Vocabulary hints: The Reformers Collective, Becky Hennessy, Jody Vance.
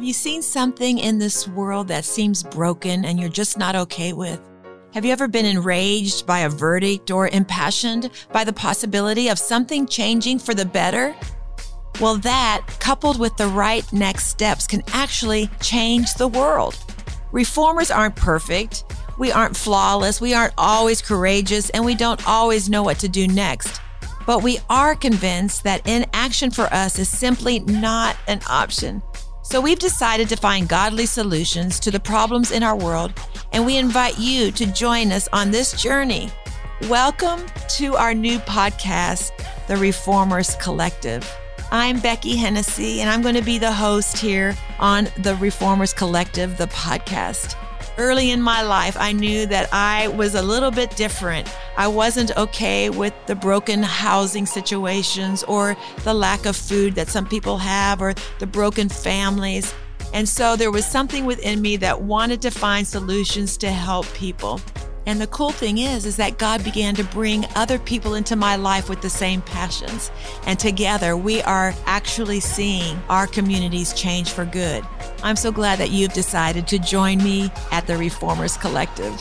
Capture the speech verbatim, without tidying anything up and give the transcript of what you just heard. Have you seen something in this world that seems broken and you're just not okay with? Have you ever been enraged by a verdict or impassioned by the possibility of something changing for the better? Well, that, coupled with the right next steps, can actually change the world. Reformers aren't perfect. We aren't flawless. We aren't always courageous, and we don't always know what to do next. But we are convinced that inaction for us is simply not an option. So we've decided to find godly solutions to the problems in our world, and we invite you to join us on this journey. Welcome to our new podcast, The Reformers Collective. I'm Becky Hennessy, and I'm going to be the host here on The Reformers Collective, the podcast. Early in my life, I knew that I was a little bit different. I wasn't okay with the broken housing situations or the lack of food that some people have or the broken families. And so there was something within me that wanted to find solutions to help people. And the cool thing is, is that God began to bring other people into my life with the same passions. And together we are actually seeing our communities change for good. I'm so glad that you've decided to join me at the Reformers Collective.